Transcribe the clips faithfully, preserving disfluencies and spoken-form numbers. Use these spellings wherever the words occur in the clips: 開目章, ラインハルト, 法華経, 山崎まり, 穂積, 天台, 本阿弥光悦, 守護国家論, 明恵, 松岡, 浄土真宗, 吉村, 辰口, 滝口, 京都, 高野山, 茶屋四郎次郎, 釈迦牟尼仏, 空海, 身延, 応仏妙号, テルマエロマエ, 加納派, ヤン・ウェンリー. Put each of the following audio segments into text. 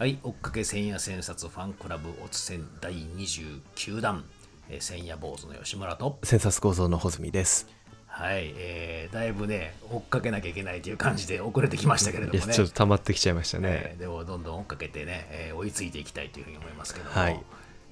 はい、追っかけ千夜千冊ファンクラブおつせんだいにじゅうきゅうだん、えー、千夜坊主の吉村と千冊構造の穂積です。はい、えー、だいぶね追っかけなきゃいけないという感じで遅れてきましたけれどもね、ちょっと溜まってきちゃいましたね、えー、でもどんどん追っかけてね、えー、追いついていきたいというふうに思いますけども、はい、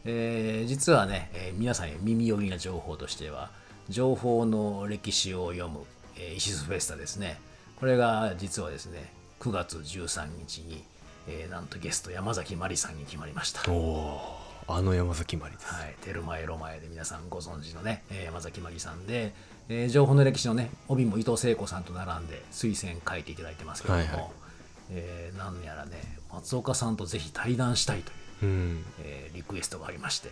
えー、実はね、えー、皆さん耳寄りな情報としては情報の歴史を読む、えー、イシスフェスタですね。これが実はですねくがつじゅうさんにちにえー、なんとゲスト山崎まりさんに決まりました。おあの山崎まりです。はい、テルマエロマエで皆さんご存知のね、えー、山崎まりさんで、えー、情報の歴史のね帯も伊藤聖子さんと並んで推薦書いていただいてますけれども、はいはい、えー、なんやらね松岡さんとぜひ対談したいという、うん、えー、リクエストがありまして、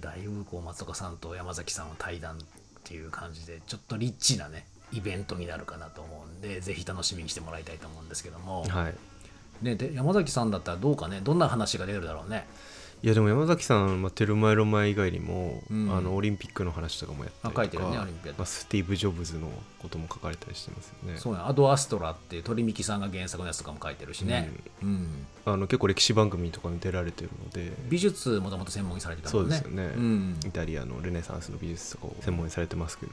だいぶこう松岡さんと山崎さんを対談っていう感じでちょっとリッチなねイベントになるかなと思うんで、ぜひ楽しみにしてもらいたいと思うんですけども、はいね、で山崎さんだったらどうかね、どんな話が出るだろうね。いやでも山崎さん、まあ、テルマエロマエ以外にも、うん、あのオリンピックの話とかもやったりとか、あ、書いてるね、オリンピック、まあ、スティーブ・ジョブズのことも書かれたりしてますよね。そうね、アド・アストラって鳥美樹さんが原作のやつとかも書いてるしね、うんうん、あの結構歴史番組とかに出られてるので、美術もともと専門にされてたもんね。そうですよね、うん、イタリアのルネサンスの美術とかを専門にされてますけど、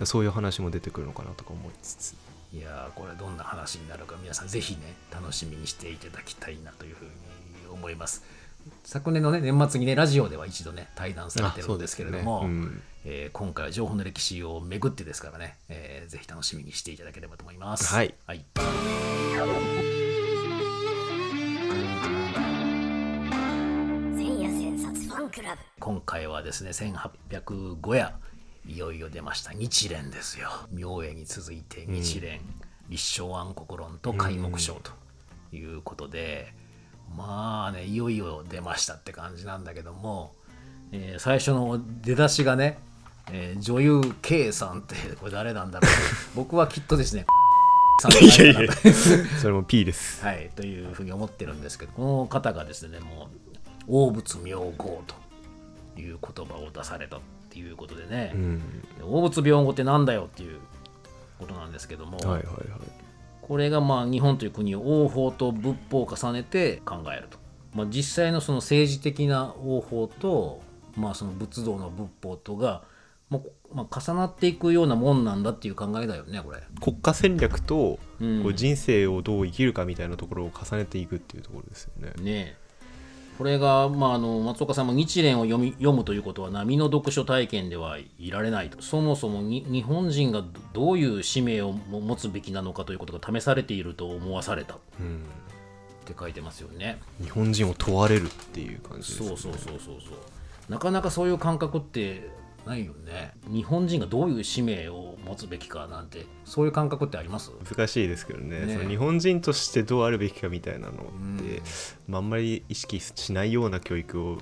うん、そういう話も出てくるのかなとか思いつつ、いやこれどんな話になるか皆さんぜひね楽しみにしていただきたいなというふうに思います。昨年の、ね、年末にねラジオでは一度ね対談されてるんですけれども、ね、うん、えー、今回は情報の歴史をめぐってですからね、えー、ぜひ楽しみにしていただければと思います。はい、はい、千夜千冊ファンクラブ、今回はですねせんはっぴゃくごやいよいよ出ました日蓮ですよ。明恵に続いて日蓮、うん、立正安国論と開目章ということで、うん、まあねいよいよ出ましたって感じなんだけども、えー、最初の出だしがね、えー、女優 K さんってこれ誰なんだろう僕はきっとですねさんいやいやそれも P です、はい、というふうに思ってるんですけど、この方がですねもう応仏妙号という言葉を出されたということでね、うん、応仏妙号ってなんだよっていうことなんですけども、はいはいはい、これがまあ日本という国を王法と仏法を重ねて考えると、まあ、実際のその政治的な王法と、まあ、その仏道の仏法とがもう、まあ、重なっていくようなもんなんだっていう考えだよね。これ国家戦略とこう人生をどう生きるかみたいなところを重ねていくっていうところですよね、うんね。これが、まあ、あの松岡さんも日蓮を読み、読むということは並の読書体験ではいられないと、そもそもに日本人がどういう使命を持つべきなのかということが試されていると思わされた、うん、って書いてますよね。日本人を問われるっていう感じですね。そうそうそうそうそう。なかなかそういう感覚ってないよね。日本人がどういう使命を持つべきかなんて、そういう感覚ってあります？難しいですけど ね, ねその日本人としてどうあるべきかみたいなのって、うんまあ、あんまり意識しないような教育を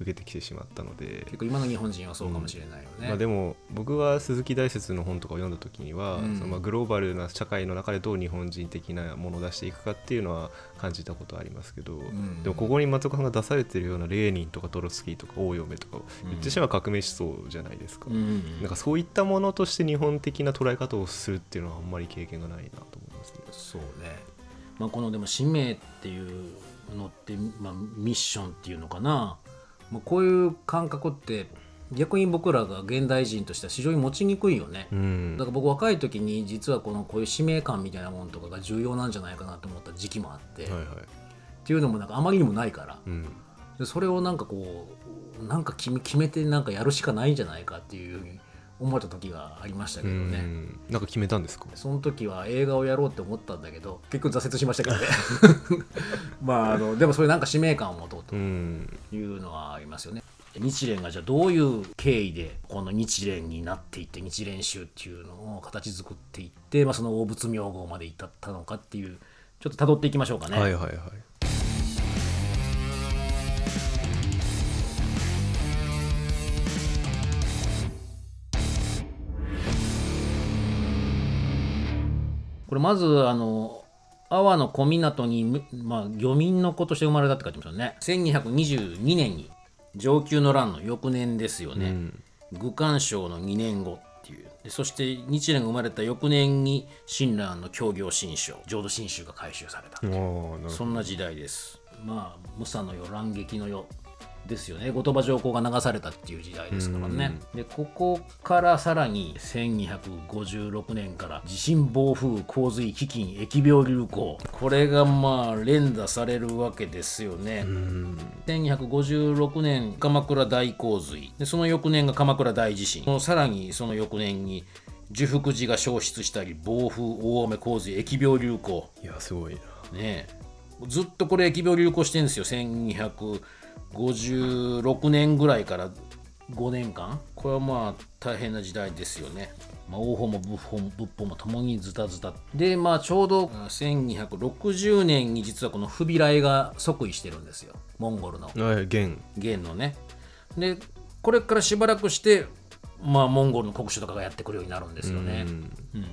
受けてきてしまったので、結構今の日本人はそうかもしれないよね、うんまあ、でも僕は鈴木大拙の本とかを読んだ時には、うん、そのまあグローバルな社会の中でどう日本人的なものを出していくかっていうのは感じたことはありますけど、うん、でもここに松岡さんが出されてるようなレーニンとかトロツキーとか大嫁とか言ってしまう革命思想じゃないですか、うん、なんかそういったものとして日本的な捉え方をするっていうのはあんまり経験がないなと思いますね。そうね、まあ、このでも使命っていうのって、まあ、ミッションっていうのかな、こういう感覚って逆に僕らが現代人としては非常に持ちにくいよね、うん、だから僕若い時に実はこのこういう使命感みたいなものとかが重要なんじゃないかなと思った時期もあって、はいはい、っていうのもなんかあまりにもないから、うん、でそれをなんかこうなんか決めてなんかやるしかないんじゃないかっていうふうに思った時がありましたけどね、うん、なんか決めたんですか？その時は映画をやろうって思ったんだけど結局挫折しましたけどねまあ、あのでもそれなんか使命感を持とうというのはありますよね。日蓮がじゃあどういう経緯でこの日蓮になっていって日蓮宗っていうのを形作っていって、まあ、その応仏妙号まで至ったのかっていうちょっと辿っていきましょうかね。はいはいはい。これまずあの阿波の小湊に、まあ、漁民の子として生まれたって書いてますよね。せんにひゃくにじゅうにねんに承久の乱の翌年ですよね、うん、愚管抄のにねんごっていう。でそして日蓮が生まれた翌年に親鸞の教行信証浄土真宗が改修されたという、そんな時代です。まあ、ムサの世乱劇の世ですよね。後鳥羽上皇が流されたっていう時代ですからね。でここからさらにせんにひゃくごじゅうろくねんから地震、暴風、洪水、飢饉、疫病、流行、これがまあ連打されるわけですよね。うんせんにひゃくごじゅうろくねん鎌倉大洪水で、その翌年が鎌倉大地震、さらにその翌年に寿福寺が消失したり、暴風、大雨、洪水、疫病、流行、いやすごいな、ね、ずっとこれ疫病流行してるんですよ。せんにひゃくごじゅうろくねんぐらいからごねんかん、これはまあ大変な時代ですよね。まあ、王鵬も仏法も仏法もともにズタズタで、まあちょうどせんにひゃくろくじゅうねんに実はこのフビライが即位してるんですよ、モンゴルの元元のね。でこれからしばらくしてまあモンゴルの国主とかがやってくるようになるんですよね。うん、うん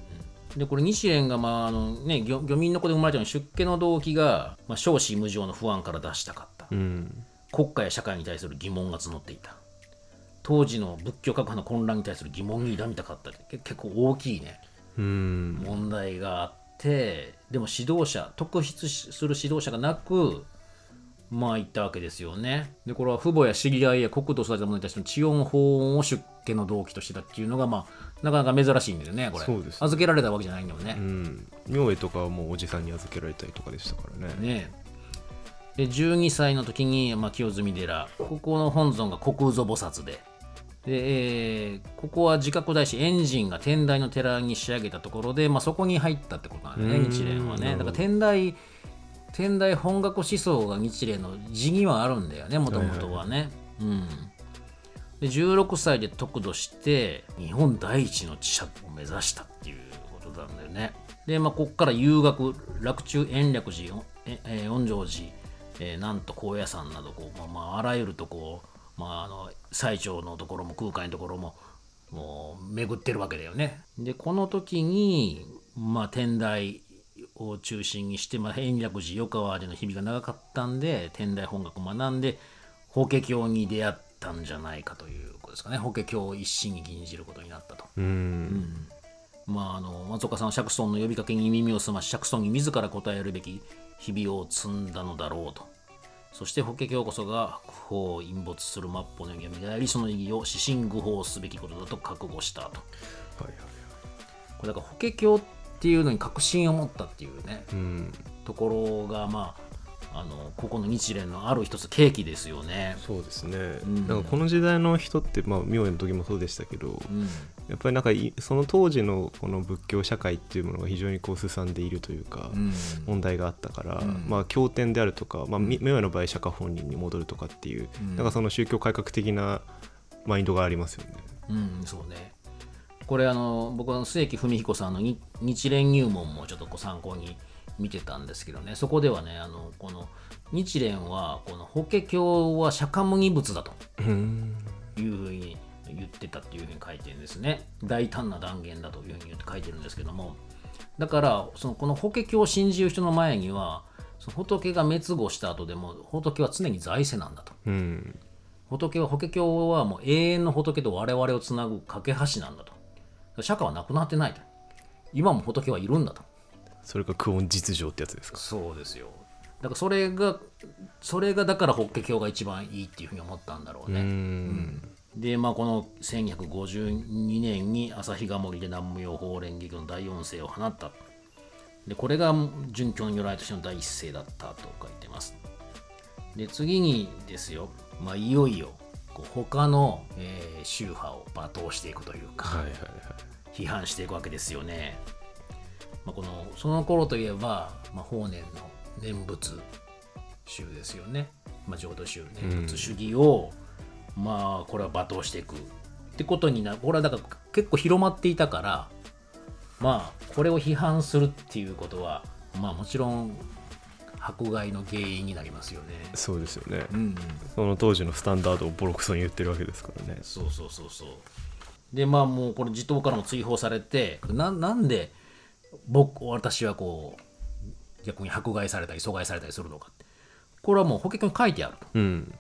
でこれ日蓮が、まああのね、漁, 漁民の子で生まれたように出家の動機が、まあ、少子無常の不安から脱したかった、うん、国家や社会に対する疑問が募っていた、当時の仏教各派の混乱に対する疑問に抱みたかったって、結構大きいね、うん、問題があって、でも指導者、特筆する指導者がなくまあ言ったわけですよね。でこれは父母や知り合いや国土を育てた者に対しての知恩報恩を出家の動機としてたっていうのが、まあなかなか珍しいんですよね。これそうです、ね、預けられたわけじゃないんだもんね。うん明恵とかはもうおじさんに預けられたりとかでしたからね。ねでじゅうにさいの時に、まあ、清澄寺、ここの本尊が虚空蔵菩薩 で, で、えー、ここは自覚大師円仁が天台の寺に仕上げたところで、まあ、そこに入ったってことなんでね、日蓮はね。だから天台天台本学思想が日蓮の字にはあるんだよね、もともとはね、はいはいはい、うん、でじゅうろくさいで得度して日本第一の智者を目指したっていうことなんだよね。で、まあ、ここから遊学、洛中延暦寺、恩城寺、えー、なんと高野山などこう、まあ、まああらゆるとこを、まあ、あの最澄のところも空海のところももう巡ってるわけだよね。でこの時に、まあ、天台を中心にして、まあ、延暦寺、横川での日々が長かったんで、天台本学を学んで法華経に出会ったんじゃないかということですかね。法華経を一心に吟じることになったと。うん、うん、まああの松岡さんは釈尊の呼びかけに耳を澄まし、釈尊に自ら答えるべき日々を積んだのだろうと。そして法華経こそが法を隠没する末法の読みであり、その意義を指針愚法すべきことだと覚悟したと。はいはいはい。これだから法華経っていうのに確信を持ったっていうね、うん、ところが、まあ、あのここの日蓮のある一つ契機ですよね。そうですね、うん、なんかこの時代の人って、まあ、明恵の時もそうでしたけど、うん、やっぱりなんかその当時のこの仏教社会っていうものが非常にこう進んでいるというか、うん、問題があったから、うんまあ、経典であるとか、まあ、明恵の場合釈迦本人に戻るとかっていう、うん、なんかその宗教改革的なマインドがありますよね、うん、そうね。これあの僕は末木文彦さんの日蓮入門もちょっとこう参考に見てたんですけどね、そこではね、あのこの日蓮はこの法華経は釈迦牟尼仏だというふうに言ってたっていうふうに書いてるんですね。大胆な断言だというふうに言って書いてるんですけども、だからそのこの法華経を信じる人の前にはその仏が滅後した後でも仏は常に在世なんだと、うん、仏は法華経はもう永遠の仏と我々をつなぐ架け橋なんだと、釈迦はなくなってないと、今も仏はいるんだと。それが久遠実情ってやつですか。そうですよ。だからそれがそれがだから法華経が一番いいっていうふうに思ったんだろうね。うん、うん、でまあこのせんにひゃくごじゅうにねんに朝日ヶ森で南無妙法蓮華経の第四世を放った。でこれが準教の如来としての第一世だったと書いてます。で次にですよ、まあいよいよ他の、えー、宗派を罵倒していくというか、はいはいはい、批判していくわけですよね。まあ、このその頃といえば、まあ、法然の念仏宗ですよね、まあ、浄土宗念仏主義を、うん、まあこれは罵倒していくってことになる。これはだから結構広まっていたから、まあこれを批判するっていうことは、まあもちろん迫害の原因になりますよね。そうですよね、うんうん、その当時のスタンダードをボロクソに言ってるわけですからね。そうそうそうそう。でまあもうこれ自党からも追放されて、 な, なんで僕私はこう逆に迫害されたり阻害されたりするのかって、これはもう法華経に書いてあると、うん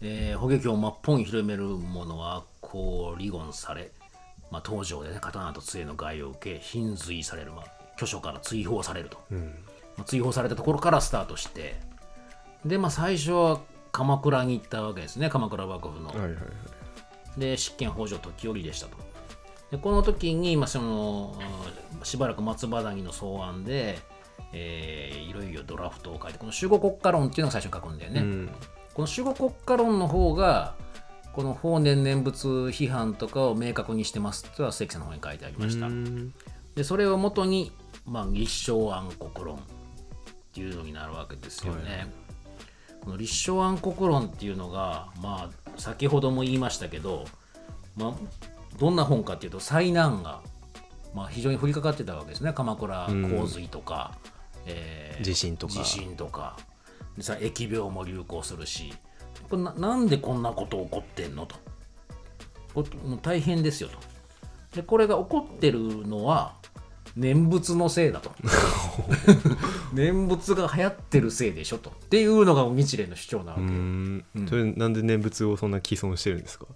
えー、法華経を真っ本に広める者はこう離言され、まあ、東条で、ね、刀と杖の害を受け貧随される、まあ、巨匠から追放されると、うん追放されたところからスタートして、で、まあ、最初は鎌倉に行ったわけですね。鎌倉幕府の、はいはいはい、で執権北条時頼でしたと。でこの時に、まあ、そのしばらく松葉谷の草案で、えー、いろいろドラフトを書いて、この守護国家論っていうのが最初に書くんだよね、うん、この守護国家論の方がこの法然念仏批判とかを明確にしてますとは関さんの方に書いてありました。でそれをもとに、まあ、立正安国論っていうのになるわけですよね、はい、この立正安国論っていうのが、まあ、先ほども言いましたけど、まあ、どんな本かっていうと災難が、まあ、非常に降りかかってたわけですね。鎌倉洪水とか、えー、地震とか、地震とかでさ疫病も流行するし、これ な, なんでこんなこと起こってんのと、もう大変ですよと。でこれが起こってるのは念仏のせいだと念仏が流行ってるせいでしょとっていうのが日蓮の主張なわけ。うん、うん、それなんで念仏をそんな毀損してるんですか。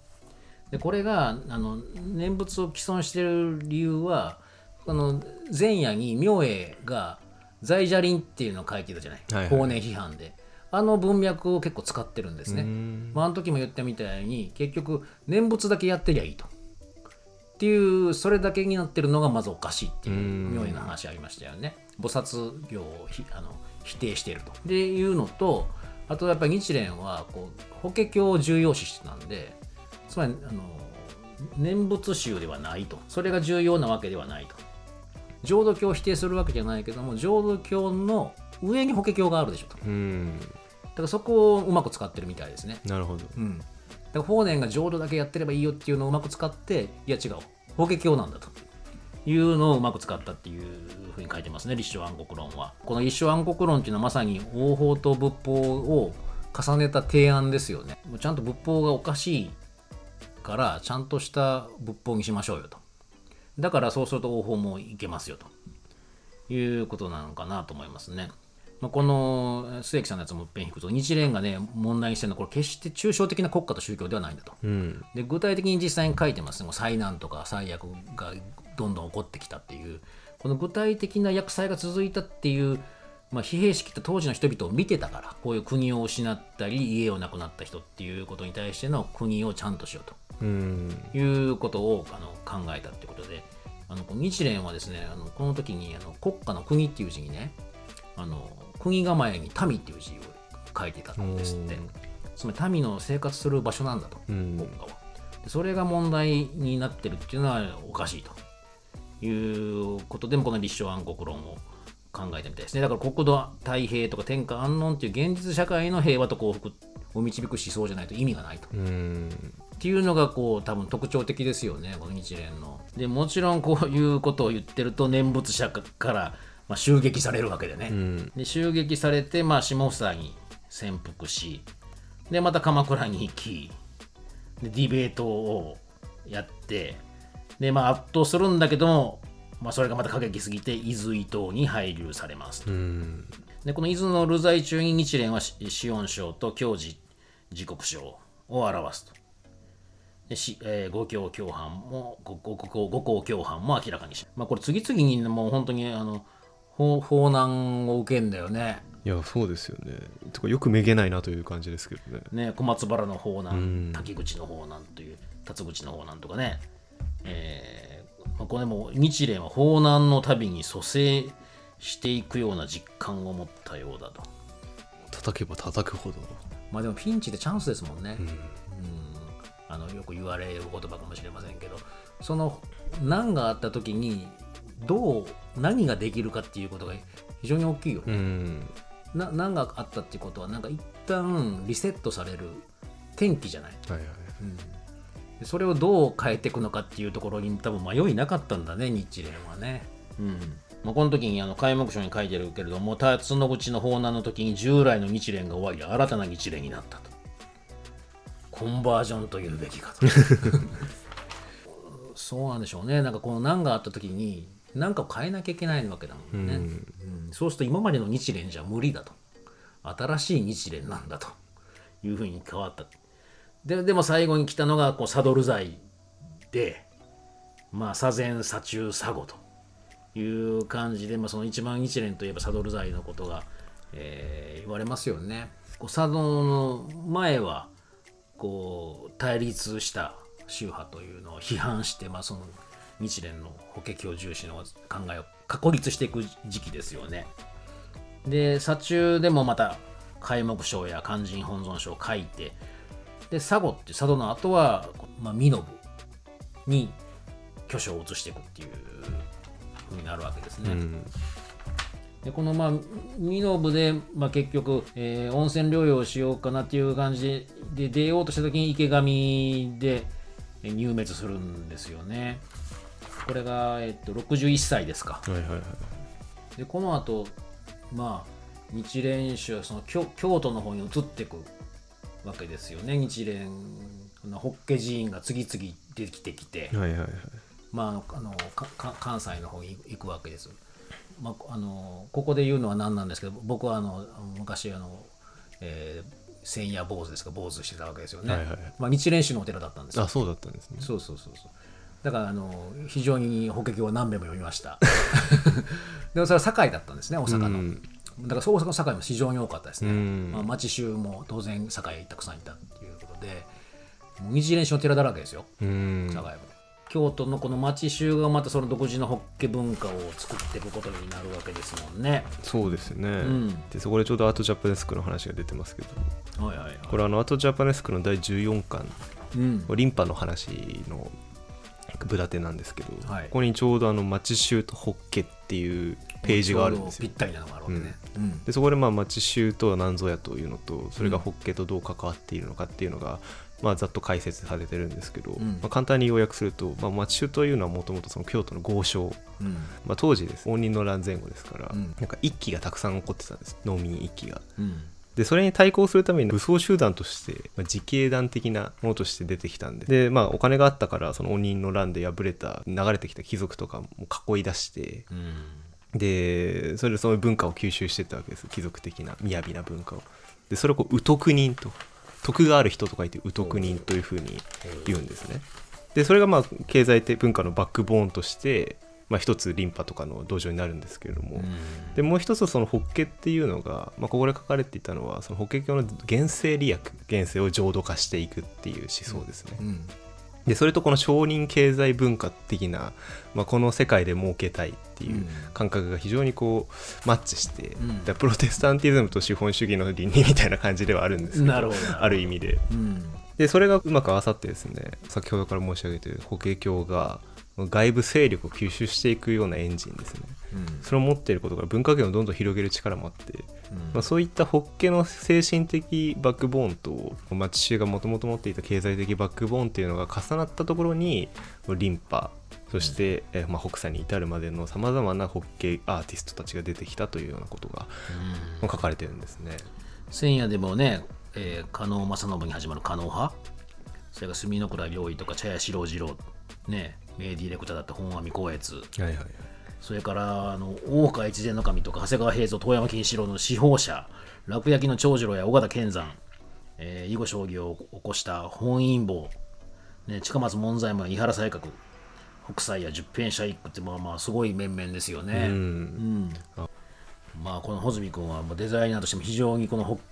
でこれがあの念仏を毀損してる理由は、あの前夜に明恵が在邪輪っていうのを書いてたじゃない、はいはい、法然批判であの文脈を結構使ってるんですね。まあ、あの時も言ったみたいに結局念仏だけやってりゃいいとっていう、それだけになってるのがまずおかしいっていう妙な話ありましたよね。菩薩行をあの否定しているとっていうのと、あとやっぱり日蓮はこう法華経を重要視してたんで、つまりあの念仏宗ではないと、それが重要なわけではないと。浄土教を否定するわけじゃないけども、浄土教の上に法華経があるでしょと。うんだからそこをうまく使ってるみたいですね。なるほど、うん、だから法然が浄土だけやってればいいよっていうのをうまく使って、いや違う法華経なんだというのをうまく使ったっていうふうに書いてますね、立正安国論は。この立正安国論っていうのはまさに王法と仏法を重ねた提案ですよね。ちゃんと仏法がおかしいからちゃんとした仏法にしましょうよと。だからそうすると王法もいけますよということなのかなと思いますね。まあ、この末木さんのやつもいっぺん引くと、日蓮がね問題にしてるのはこれ決して抽象的な国家と宗教ではないんだと、うん、で具体的に実際に書いてますね。もう災難とか災厄がどんどん起こってきたっていう、この具体的な厄災が続いたっていう、まあ、疲弊しきった当時の人々を見てたから、こういう国を失ったり家をなくなった人っていうことに対しての国をちゃんとしようと、うん、いうことをあの考えたってことで、あの日蓮はですね、あのこの時にあの国家の国っていう字にね、あの国構えに民っていう字を書いてたんですって。つまり民の生活する場所なんだと、うん、国家は。でそれが問題になってるっていうのはおかしいということで、もこの立正安国論を考えたみたいですね。だから国土太平とか天下安穏っていう現実社会の平和と幸福を導く思想じゃないと意味がないと、うんっていうのがこう多分特徴的ですよね、この日蓮の。でもちろんこういうことを言ってると念仏者からまあ、襲撃されるわけでね、うん、で襲撃されて、まあ、下総に潜伏し、でまた鎌倉に行き、でディベートをやって、で、まあ、圧倒するんだけども、まあ、それがまた過激すぎて伊豆伊東に配流されますと、うん、でこの伊豆の流罪中に日蓮は四音章と教示時刻章を表すと。でしえー、五教教範も五項教範も明らかにし、まあ、これ次々にもう本当にあの法難を受けんだよね。いやそうですよね。とかよくめげないなという感じですけど ね, ね小松原の法難、滝口の法難という辰口の法難とかね、えーまあ、これも日蓮は法難のたびに蘇生していくような実感を持ったようだと。叩けば叩くほど、まあでもピンチでチャンスですもんね、うんうん、あのよく言われる言葉かもしれませんけど、その難があった時にどう何ができるかっていうことが非常に大きいよね、うん、な何があったっていうことはなんか一旦リセットされる転機じゃない、はいはいうん、それをどう変えていくのかっていうところに多分迷いなかったんだね日蓮はね、うんまあ、この時にあの開目書に書いてるけれども、辰野口の法難の時に従来の日蓮が終わり新たな日蓮になったと、コンバージョンというべきかとそうなんでしょうね。なんかこの難があった時に何かを変えなきゃいけないわけだもんね、うんうん、そうすると今までの日蓮じゃ無理だと、新しい日蓮なんだというふうに変わった。 で, でも最後に来たのがこうサドル罪で、まあ左前左中左後という感じで、まあ、その一番日蓮といえばサドル罪のことが、えー、言われますよね。こう佐渡の前はこう対立した宗派というのを批判して、まあ、その日蓮の法華経重視の考えを確立していく時期ですよね。で左中でもまた開目抄や勧進本尊書を書いて、で佐護って佐渡の後は身延、まあ、に居所を移していくっていうふうになるわけですね。うん、でこのまあ身延で、まあ、結局、えー、温泉療養をしようかなっていう感じで出ようとした時に池上で入滅するんですよね。これが、えっと、ろくじゅういっさいですか。はいはいはい、でこの後まあ日蓮宗はその 京, 京都の方に移っていくわけですよね。日蓮の法華寺院が次々できてきて、はいはいはい、まああの関西の方に行くわけです。まあ、あのここで言うのは何なんですけど、僕はあの昔あの、えー千夜坊主ですか、坊主してたわけですよね。はいはい、まあ、日蓮宗のお寺だったんですよ。あ、そうだったんですね。そうそうそうそう。だからあの非常に法華経を何べんも読みました。でもそれは堺だったんですね、大阪の。うん、だから大阪の堺も非常に多かったですね。まあ、町衆も当然堺たくさんいたっていうことで、もう日蓮宗の寺だらけですよ。うん、堺も。京都のこの町衆がまたその独自の法華文化を作っていくことになるわけですもんね。そうですね。うん、でそこでちょうどアートジャパネスクの話が出てますけど、はいはいはい、これはあのアートジャパネスクのだいじゅうよんかん、うん、リンパの話の部立てなんですけど、はい、ここにちょうどあの町衆と法華っていうページがあるんですよ。ぴったりなのがあるわけね。うんうん、でそこでまあ町衆とは何ぞやというのと、それが法華とどう関わっているのかっていうのが、うんまあ、ざっと解説されてるんですけど、うんまあ、簡単に要約すると、まあ、町衆というのはもともと京都の豪商、うんまあ、当時です応仁の乱前後ですから、うん、なんか一揆がたくさん起こってたんです、農民一揆が、うん、でそれに対抗するために武装集団として、まあ、自警団的なものとして出てきたんで、で、まあ、お金があったからその応仁の乱で敗れた流れてきた貴族とかも囲い出して、うん、でそれでその文化を吸収していったわけです。貴族的な雅な文化を。でそれをこう宇徳人と、徳がある人と書いて宇徳人というふうに言うんですね。でそれがまあ経済文化のバックボーンとして、まあ、一つ琳派とかの道場になるんですけれども、うん、でもう一つその法華っていうのが、まあ、ここで書かれていたのはその法華経の現世利益、現世を浄土化していくっていう思想ですね。うんうん、でそれとこの商人経済文化的な、まあ、この世界で儲けたいっていう感覚が非常にこうマッチして、うん、プロテスタンティズムと資本主義の倫理みたいな感じではあるんですけど、なるほどなるほど、ある意味で、うん、でそれがうまく合わさってですね、先ほどから申し上げている法華経が外部勢力を吸収していくようなエンジンですね。うん、それを持っていることから文化圏をどんどん広げる力もあって、うんまあ、そういった法華の精神的バックボーンと町衆がもともと持っていた経済的バックボーンというのが重なったところに琳派、そして、うんえまあ、北斎に至るまでのさまざまな法華アーティストたちが出てきたというようなことが、うん、書かれてるんですね。先夜でもね、えー、加納正信に始まる加納派、それが隅の倉良医とか茶屋四郎次郎ね、名ディレクターだった本阿弥光悦、はいはいはい、それからあの大岡越前守とか長谷川平蔵、遠山金四郎の司法者、楽焼の長次郎や尾形健山、えー、囲碁将棋を起こした本因坊、ね、近松門左衛門や井原西鶴、北斎や十返舎一九って、まあまあすごい面々ですよね。うん、うん、まあこの穂積君はデザイナーとしても非常にこの法華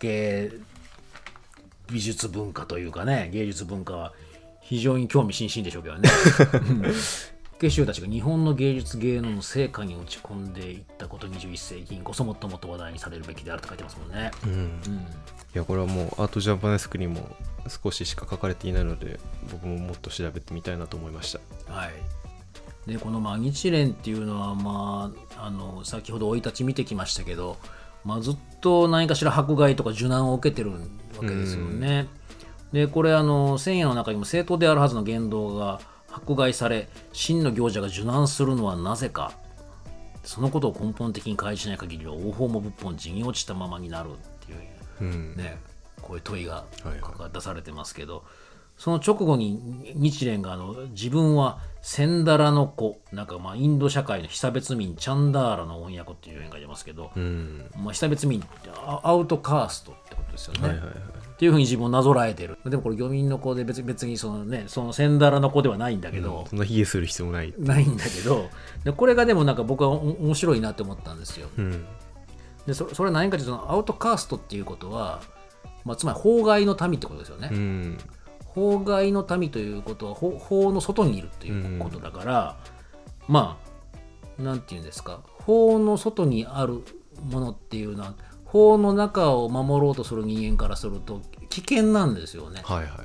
美術文化というかね、芸術文化は非常に興味津々でしょうけどね。法華宗たちが日本の芸術芸能の成果に落ち込んでいったこと、にじゅういっせいきにこそもっともっと話題にされるべきであると書いてますもんね。うんうん、いやこれはもうアートジャパネスクにも少ししか書かれていないので、僕ももっと調べてみたいなと思いました。はい、でこのまあ日蓮っていうのは、まあ、あの先ほど生い立ち見てきましたけど、まあ、ずっと何かしら迫害とか受難を受けてるわけですよね。うんでこれあの先夜の中にも正当であるはずの言動が迫害され、真の行者が受難するのはなぜか、そのことを根本的に開示しない限りは王法も仏法も地に落ちたままになるっていう、うん、ね、こういう問いが出されてますけど、はいはい、その直後に日蓮があの自分はセンダラの子、なんかまあインド社会の被差別民チャンダーラの親子っていうのがいますけど、うんまあ、被差別民ってアウトカーストってことですよね。はいはいはい、っていうふうに自分をなぞらえてる。でもこれ漁民の子で 別, 別にそのね、そのセンダラの子ではないんだけど、うん、そんな卑下する必要もないないんだけど、でこれがでもなんか僕は面白いなって思ったんですよ。うん、で そ, それは何かというと、アウトカーストっていうことはまあ、つまり法外の民ってことですよね、うん、法外の民ということは 法, 法の外にいるということだから、うん、まあなんていうんですか、法の外にあるものっていうのは法の中を守ろうとする人間からすると危険なんですよね、はいはいはい、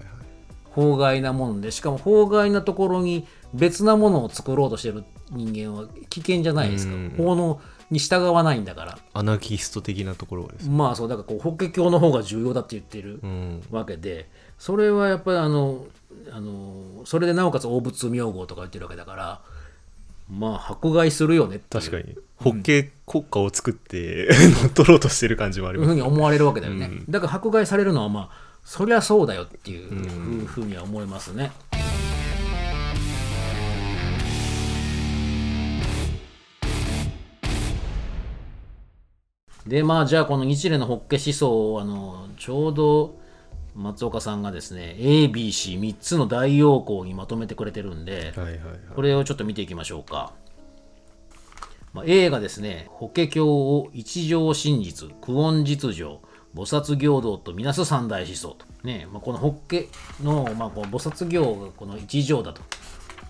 法外なもので、しかも法外なところに別なものを作ろうとしてる人間は危険じゃないですか、うん、法のに従わないんだから。アナキスト的なところです、ね、まあそうだからこう法華経の方が重要だって言ってるわけで、うん、それはやっぱりあのあのそれでなおかつ応仏名号とか言ってるわけだから、まあ迫害するよねっていう。確かに法華国家を作って乗っ取ろうとしてる感じもあります、ね、いうふうに思われるわけだよね、うん、だから迫害されるのはまあそりゃそうだよっていうふうには思いますね、うん。でまあ、じゃあこの日蓮の法華思想をあのちょうど松岡さんがですね エービーシーみっ つの大要項にまとめてくれてるんで、はいはいはい、これをちょっと見ていきましょうか、まあ、A がですね、法華経を一条真実、久遠実情、菩薩行道とみなす三大思想と、ね、まあ、この法華の、まあ、この菩薩行がこの一条だと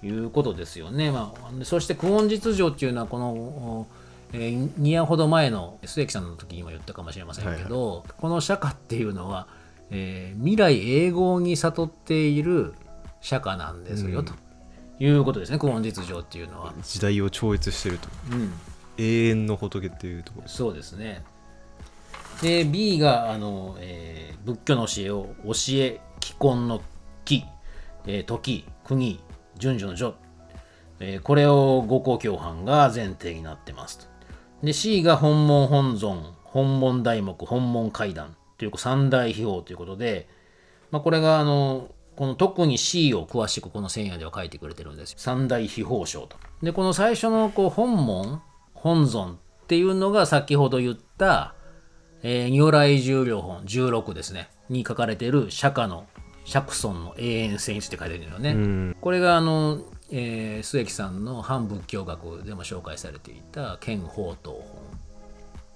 いうことですよね、まあ、そして久遠実情っていうのはこのえー、にねんほど前の末木さんの時にも言ったかもしれませんけど、はいはい、この釈迦っていうのは、えー、未来永劫に悟っている釈迦なんですよ、うん、ということですね。久遠実情っていうのは時代を超越していると、うん、永遠の仏っていうところ。そうですね。で B があの、えー、仏教の教えを教え、既婚の既、えー、時、国、順序の序、えー、これを五項教範が前提になってますと。で C が本門本尊、本門題目、本門階段という三大秘宝ということで、まあ、これがあのこの特に C を詳しくこの千夜では書いてくれてるんですよ。三大秘宝章と。でこの最初のこう本門本尊っていうのが先ほど言った、えー、如来十両本じゅうろくですねに書かれている釈迦の釈尊の永遠性について書いてるんだよね。うん、これがあのえー、末木さんの反仏教学でも紹介されていた見法等本っ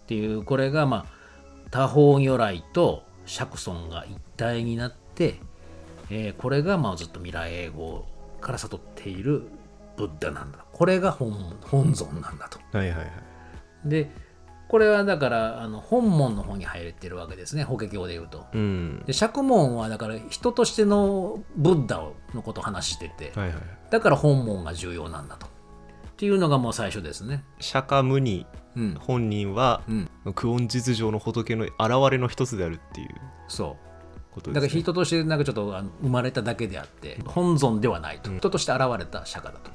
ていう、これが、まあ、多宝如来と釈尊が一体になって、えー、これが、まあ、ずっと未来永劫から悟っているブッダなんだ、これが 本, 本尊なんだとはいはいはい。でこれはだからあの本門の方に入れてるわけですね、法華経でいうと、うん、で釈門はだから人としてのブッダのことを話してて、はいはい、だから本門が重要なんだとっていうのがもう最初ですね。釈迦牟尼本人は、うんうん、久遠実情の仏の現れの一つであるっていうことですね。そうだから人としてなんかちょっとあの生まれただけであって本尊ではないと、うん、人として現れた釈迦だと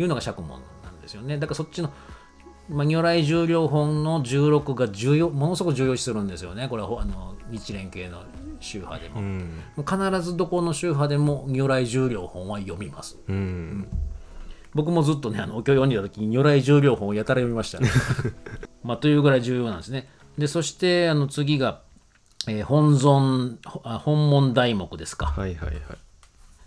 いうのが釈門なんですよね。だからそっちのまあ、如来十両本のじゅうろくが重要、ものすごく重要視するんですよね。これはあの日蓮系の宗派でも、うん、必ずどこの宗派でも如来十両本は読みます、うんうん、僕もずっとねあのお経を読んでた時に如来十両本をやたら読みましたねまあというぐらい重要なんですね。でそしてあの次が、えー、本尊本門題目ですか、はいはいはい。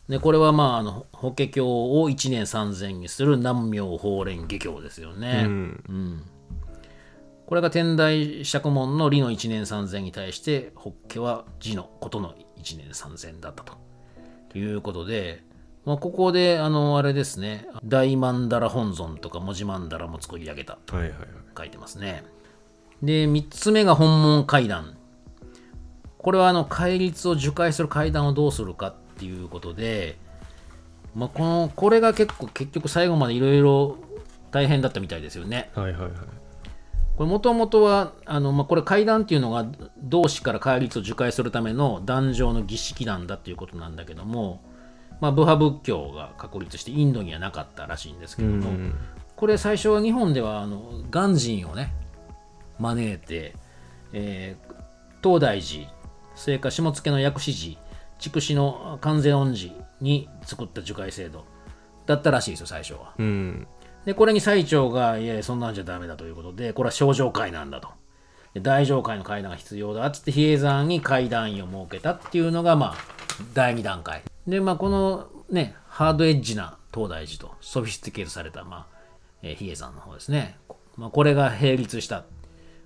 でこれはまああの法華経をいちねんさんぜんにする南妙法蓮華経ですよね、うんうん、これが天台釈門の理のいちねんさんぜんに対して法華は字のことのいちねんさんぜんだったとということで、まあ、ここであのあれですね、大曼荼羅本尊とか文字曼荼羅も作り上げたと書いてますね、はいはいはい。でみっつめが本門階段、これはあの戒律を受戒する階段をどうするかということで、まあ、このこれが結構結局最後までいろいろ大変だったみたいですよね。はいはいはい。これもともとはあの、まあ、これ階段っていうのが同志から戒律を受戒するための壇上の儀式なんだということなんだけども、まあ、部派仏教が確立してインドにはなかったらしいんですけども、うん、これ最初は日本ではあの鑑真をね招いて、えー、東大寺、それから下野の薬師寺、筑紫の観世音寺に作った受戒制度だったらしいですよ最初は、うん、でこれに最澄がいやそんなんじゃダメだということで、これは小乗戒なんだと、で大乗戒の戒段が必要だっつって比叡山に戒段位を設けたっていうのがまあだいに段階で、まあこのねハードエッジな東大寺とソフィスティケートされたまあ、えー、比叡山の方ですね、まあ、これが並立した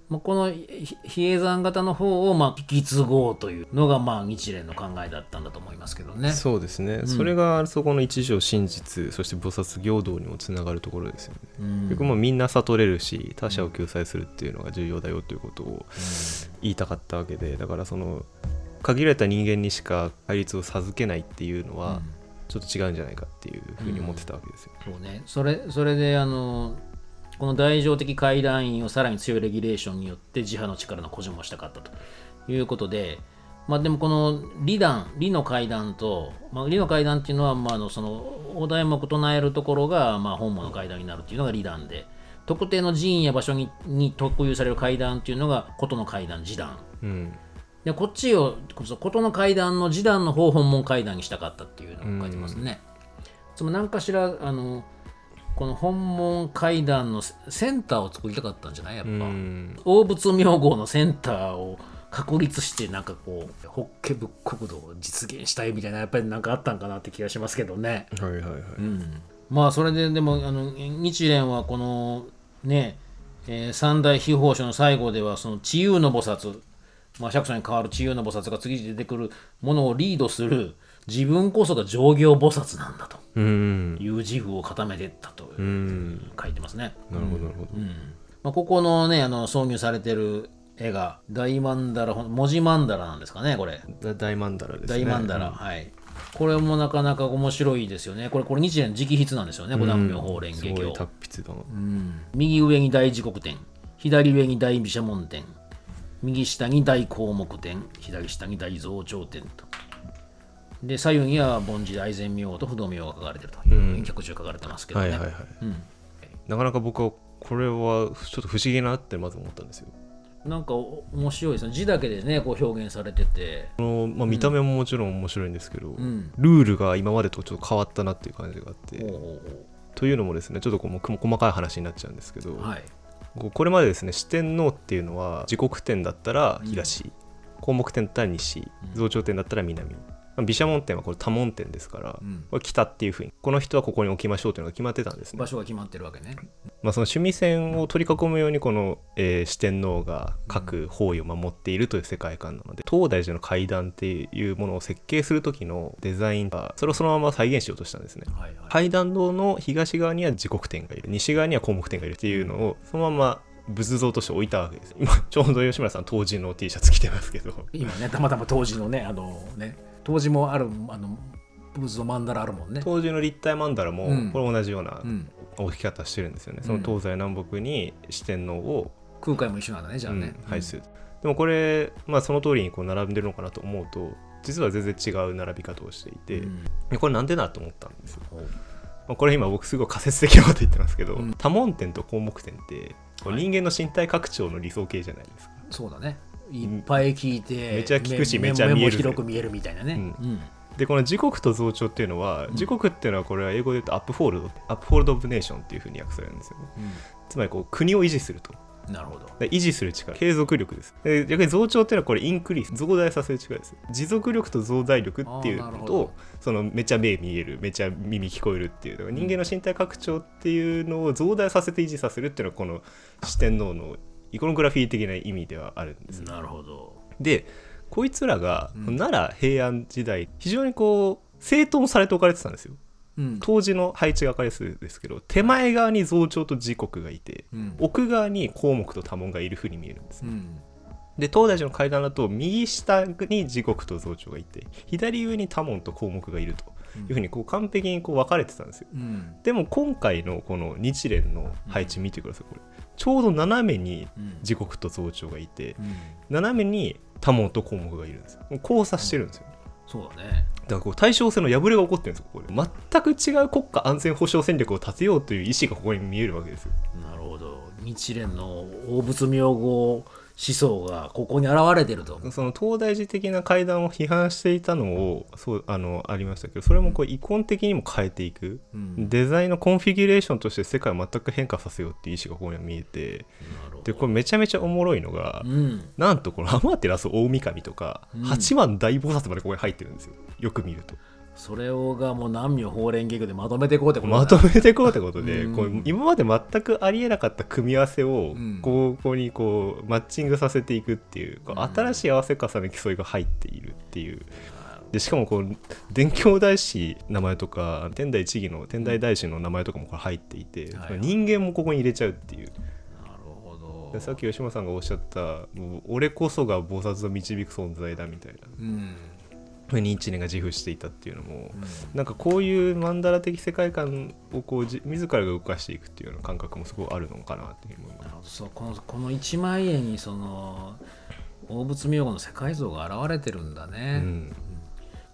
まあ、この比叡山型の方をまあ引き継ごうというのがまあ日蓮の考えだったんだと思いますけどね。そうですね、うん、それがそこの一条真実、そして菩薩行道にもつながるところですよね、うん、結構もうみんな悟れるし他者を救済するっていうのが重要だよということを言いたかったわけで、だからその限られた人間にしか戒律を授けないっていうのはちょっと違うんじゃないかっていうふうに思ってたわけですよ、うんうん、そうね。それ、それであのこの大乗的戒断院をさらに強いレギュレーションによって自派の力の誇示もしたかったということで、まあ、でもこの理断、理の戒断と、まあ、理の戒断っていうのはまああのそのお題目唱えるところがまあ本物の戒断になるっていうのが理断で、特定の寺院や場所 に, に特有される戒断っていうのがことの戒断、自断、うん、でこっちをことの戒断の自断の方を本物戒断にしたかったっていうのを書いてますね、うん、つまり何かしらあのこの本門会談のセンターを作りたかったんじゃないやっぱ、うん、大仏妙号のセンターを確立してなんかこう法華仏国土を実現したいみたいなやっぱりなんかあったんかなって気がしますけどね。はいはいはい、うん、まあそれででもあの日蓮はこのね、えー、三大秘宝書の最後ではその智勇の菩薩、まあ、釈迦に代わる智勇の菩薩が次に出てくるものをリードする自分こそが上行菩薩なんだという自負を固めていったと書いてますね。なるほどなるほど、うん、まあ、ここのねあの挿入されてる絵が大曼荼羅、文字曼荼羅なんですかねこれ。大曼荼羅ですね。大曼荼羅、うん、はい。これもなかなか面白いですよね。これこれ日蓮直筆なんですよね。五段妙法蓮華経。すごい達筆だな、うん。右上に大持国天、左上に大毘沙門天、右下に大光目天、左下に大増長天と。で左右には梵字愛染明王と不動明王が書かれてるという脚注書かれてますけどね、うんはいはいはいうん、なかなか僕はこれはちょっと不思議なってまず思ったんですよ。なんか面白いですね、字だけでねこう表現されててこの、まあ、見た目ももちろん面白いんですけど、うん、ルールが今までとちょっと変わったなっていう感じがあって、うん、というのもですねちょっとこう細かい話になっちゃうんですけど、はい、これまでですね四天王っていうのは持国天だったら東、光、うん、目天だったら西、増長天だったら南、毘沙門天はこれ多聞天ですから、うん、これ北っていう風にこの人はここに置きましょうというのが決まってたんですね。場所が決まってるわけね、まあ、その趣味線を取り囲むようにこの、えー、四天王が各方位を守っているという世界観なので、うん、東大寺の階段っていうものを設計する時のデザインがそれをそのまま再現しようとしたんですね、はいはい、階段堂の東側には持国天がいる、西側には光目天がいるっていうのをそのまま仏像として置いたわけです。今ちょうど吉村さん東寺の T シャツ着てますけど今ねたまたま東寺のねあのね当時もあるあの仏像曼荼羅あるもんね。当時の立体曼荼羅も、うん、これ同じような置き方してるんですよね、うん、その東西南北に四天王を空海も一緒なんだねじゃあね、うん、配置する、うん、でもこれ、まあ、その通りにこう並んでるのかなと思うと実は全然違う並び方をしていて、うん、これなんでなと思ったんですよ、うんまあ、これ今僕すごい仮説的なこと言ってますけど、うん、多聞天と光目天ってこう人間の身体拡張の理想形じゃないですか、はい、そうだね。いっぱい聞いてめちゃ聞くしめちゃ見える、目も広く見えるみたいなね、うんうん、でこの時刻と増長っていうのは、時刻っていうのはこれは英語で言うとアップフォールド、アップフォールドオブネーションっていう風に訳されるんですよね、うん、つまりこう国を維持すると。なるほど。維持する力、継続力です。で逆に増長っていうのはこれインクリース、増大させる力です。持続力と増大力っていうのとそのめちゃ目見えるめちゃ耳聞こえるっていうのが人間の身体拡張っていうのを増大させて維持させるっていうのがこの四天王のイコノグラフィー的な意味ではあるんです。なるほど。でこいつらが、うん、奈良平安時代非常にこう整頓されておかれてたんですよ、うん、当時の配置が分かりやすいですけど手前側に増長と持国がいて、うん、奥側に光目と多聞がいる風に見えるんです、うん、で東大寺の階段だと右下に持国と増長がいて左上に多聞と光目がいるというふうにこう完璧にこう分かれてたんですよ、うん、でも今回のこの日蓮の配置見てください、うん、これちょうど斜めに持国と増長がいて、うん、斜めに多聞と光目がいるんですよ。交差してるんですよ、うん、そうだね。だからこう対称性の破れが起こってるんですよこれ。全く違う国家安全保障戦略を立てようという意思がここに見えるわけですよ。なるほど。日蓮の大仏妙号思想がここに現れてると。その東大寺的な階段を批判していたのをそう あの、ありましたけどそれもこう遺恨的にも変えていく、うん、デザインのコンフィギュレーションとして世界を全く変化させようっていう意思がここには見えて、でこれめちゃめちゃおもろいのが、うん、なんとこのアマテラス大御神とか、うん、八幡大菩薩までここに入ってるんですよよく見ると。それをがもう何妙法蓮華経でまとめていこうってことまとめていこうってことで、うん、こう今まで全くありえなかった組み合わせをここにこうマッチングさせていくっていう、こう新しい合わせ重ね競いが入っているっていう。でしかもこう伝教大師名前とか天台一義の天台大師の名前とかも入っていて、はいはい、人間もここに入れちゃうっていう。さっき吉間さんがおっしゃったもう俺こそが菩薩を導く存在だみたいな、うん、ニーチェが自負していたっていうのも、うん、なんかこういう曼荼羅的世界観をこう 自, 自らが動かしていくっていうような感覚もすごいあるのかなっていうふうに思います。そう こ, のこのいちまん円にその大仏明後の世界像が現れてるんだね、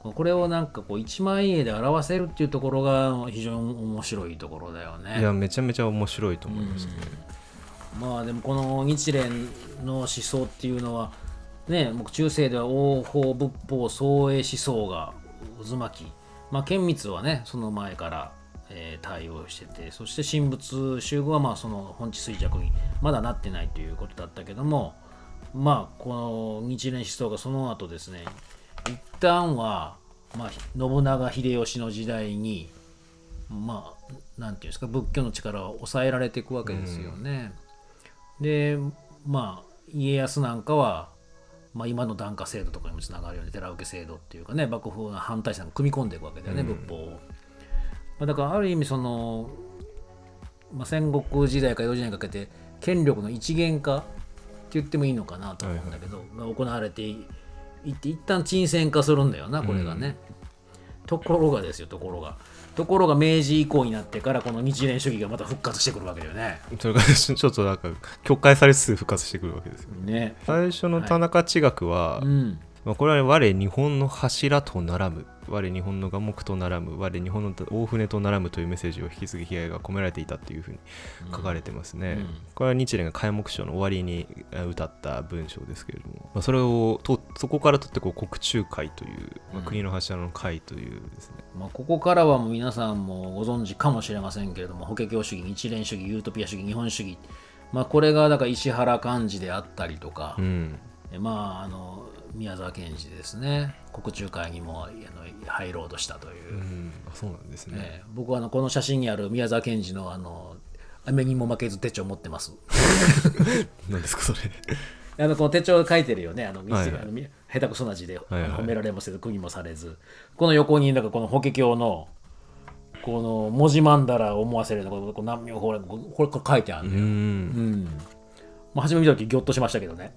うん、これをなんかこういちまん円で表せるっていうところが非常に面白いところだよね。いやめちゃめちゃ面白いと思いましたね、うん。まあでもこの日蓮の思想っていうのはね、中世では王法仏法創栄思想が渦巻き、まあ顕密はねその前から、えー、対応してて、そして神仏習合はまあその本地衰弱にまだなってないということだったけども、まあこの日蓮思想がその後ですね、一旦はまあ信長秀吉の時代にまあ何て言うんですか、仏教の力を抑えられていくわけですよね。うんでまあ、家康なんかは、まあ、今の檀家制度とかにもつながるように寺受け制度っていうかね、幕府の反対者が組み込んでいくわけだよね、うん、仏法を、まあ、だからある意味その、まあ、戦国時代から江戸時代にかけて権力の一元化って言ってもいいのかなと思うんだけど、はいはいまあ、行われていって一旦沈戦化するんだよなこれがね、うん、ところがですよところがところが明治以降になってからこの日蓮主義がまた復活してくるわけだよね。それがちょっとなんか曲解されつつ復活してくるわけですよ ね, ね最初の田中知学は、はいうんまあ、これは我日本の柱とならむ我日本の眼目とならむ我日本の大船とならむというメッセージを引き継ぐ悲哀が込められていたというふうに書かれてますね、うんうん、これは日蓮が開目章の終わりに歌った文章ですけれども、まあ、それをとそこからとってこう国柱会という、まあ、国の柱の会というですね、うんまあ、ここからはもう皆さんもご存知かもしれませんけれども法華経主義日蓮主義ユートピア主義日本主義、まあ、これがだから石原幹事であったりとか、うん、まああの宮沢賢治ですね国中会にもあの入ろうとしたという、うん、そうなんですね、えー、僕はあのこの写真にある宮沢賢治のあの雨にも負けず手帳持ってます何ですかそれあのこの手帳書いてるよねあの、はいはい、あの下手くそな字で褒められもせず釘もされず、はいはい、この横になんかこの法華経のこの文字曼荼羅を思わせるようなこう何妙法蓮華経これこれ書いてあるんだよ、うん、うんまあ、初め見た時ギョッとしましたけどね。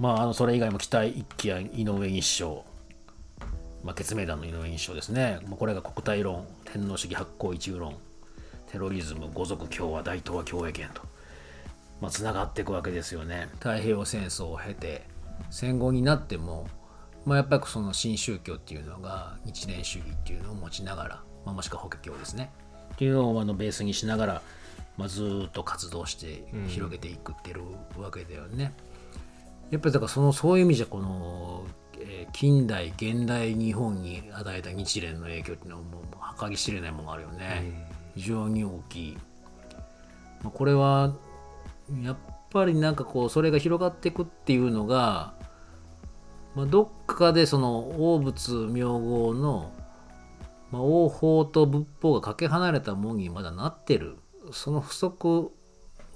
まあ、あのそれ以外も北一揆や井上一生、まあ、決命団の井上一生ですね、まあ、これが国体論天皇主義発行一隅論テロリズム五族共和大東亜共栄圏と、まあ、つながっていくわけですよね。太平洋戦争を経て戦後になっても、まあ、やっぱりその新宗教っていうのが日蓮主義っていうのを持ちながら、まあ、もしくは法華経ですねっていうのをあのベースにしながら、まあ、ずっと活動して広げていくってるわけだよね、うんやっぱりだからそのそういう意味じゃこの、えー、近代現代日本に与えた日蓮の影響っていうのはもう計り知れないものがあるよね。非常に大きい、まあ、これはやっぱりなんかこうそれが広がっていくっていうのが、まあ、どっかでその大仏明後の、まあ、王法と仏法がかけ離れたものにまだなってるその不足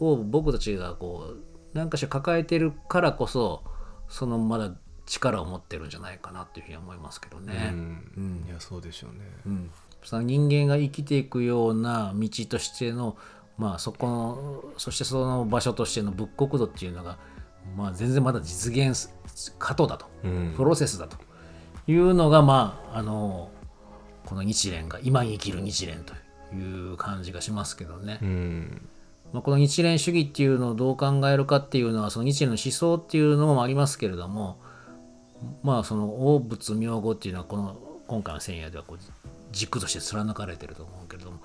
を僕たちがこう何かしら抱えてるからこそそのまだ力を持ってるんじゃないかなっていうふうに思いますけどね、うん、いやそうでしょうね、うん、その人間が生きていくような道としてのまあそこのそしてその場所としての仏国土っていうのが、まあ、全然まだ実現過渡だと、うん、プロセスだというのがまああのこの日蓮が今に生きる日蓮という感じがしますけどね、うんまあ、この日蓮主義っていうのをどう考えるかっていうのはその日蓮の思想っていうのもありますけれどもまあその大仏明後っていうのはこの今回の戦野ではこう軸として貫かれてると思うけれども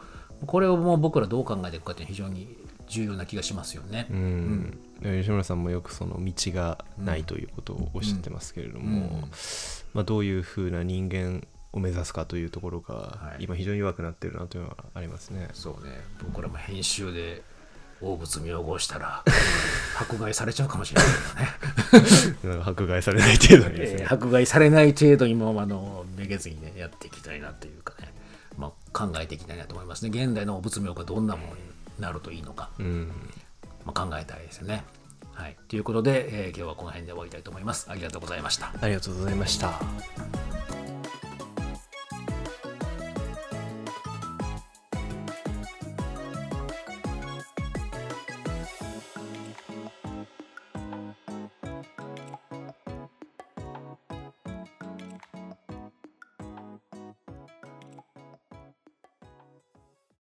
これをもう僕らどう考えていくかっていうのは非常に重要な気がしますよね、うんうん、吉村さんもよくその道がないということをおっしゃってますけれども、うんうんまあ、どういうふうな人間を目指すかというところが今非常に弱くなってるなというのはありますね、はい、そうね僕らも編集で大仏見汚したら迫害されちゃうかもしれないけどね迫害されない程度にですね、えー、迫害されない程度にもあのめげずにねやっていきたいなというかね、まあ、考えていきたいなと思いますね。現代のお仏明がどんなものになるといいのか、うんまあ、考えたいですよね。はい、ということで、えー、今日はこの辺で終わりたいと思います。ありがとうございました。ありがとうございました。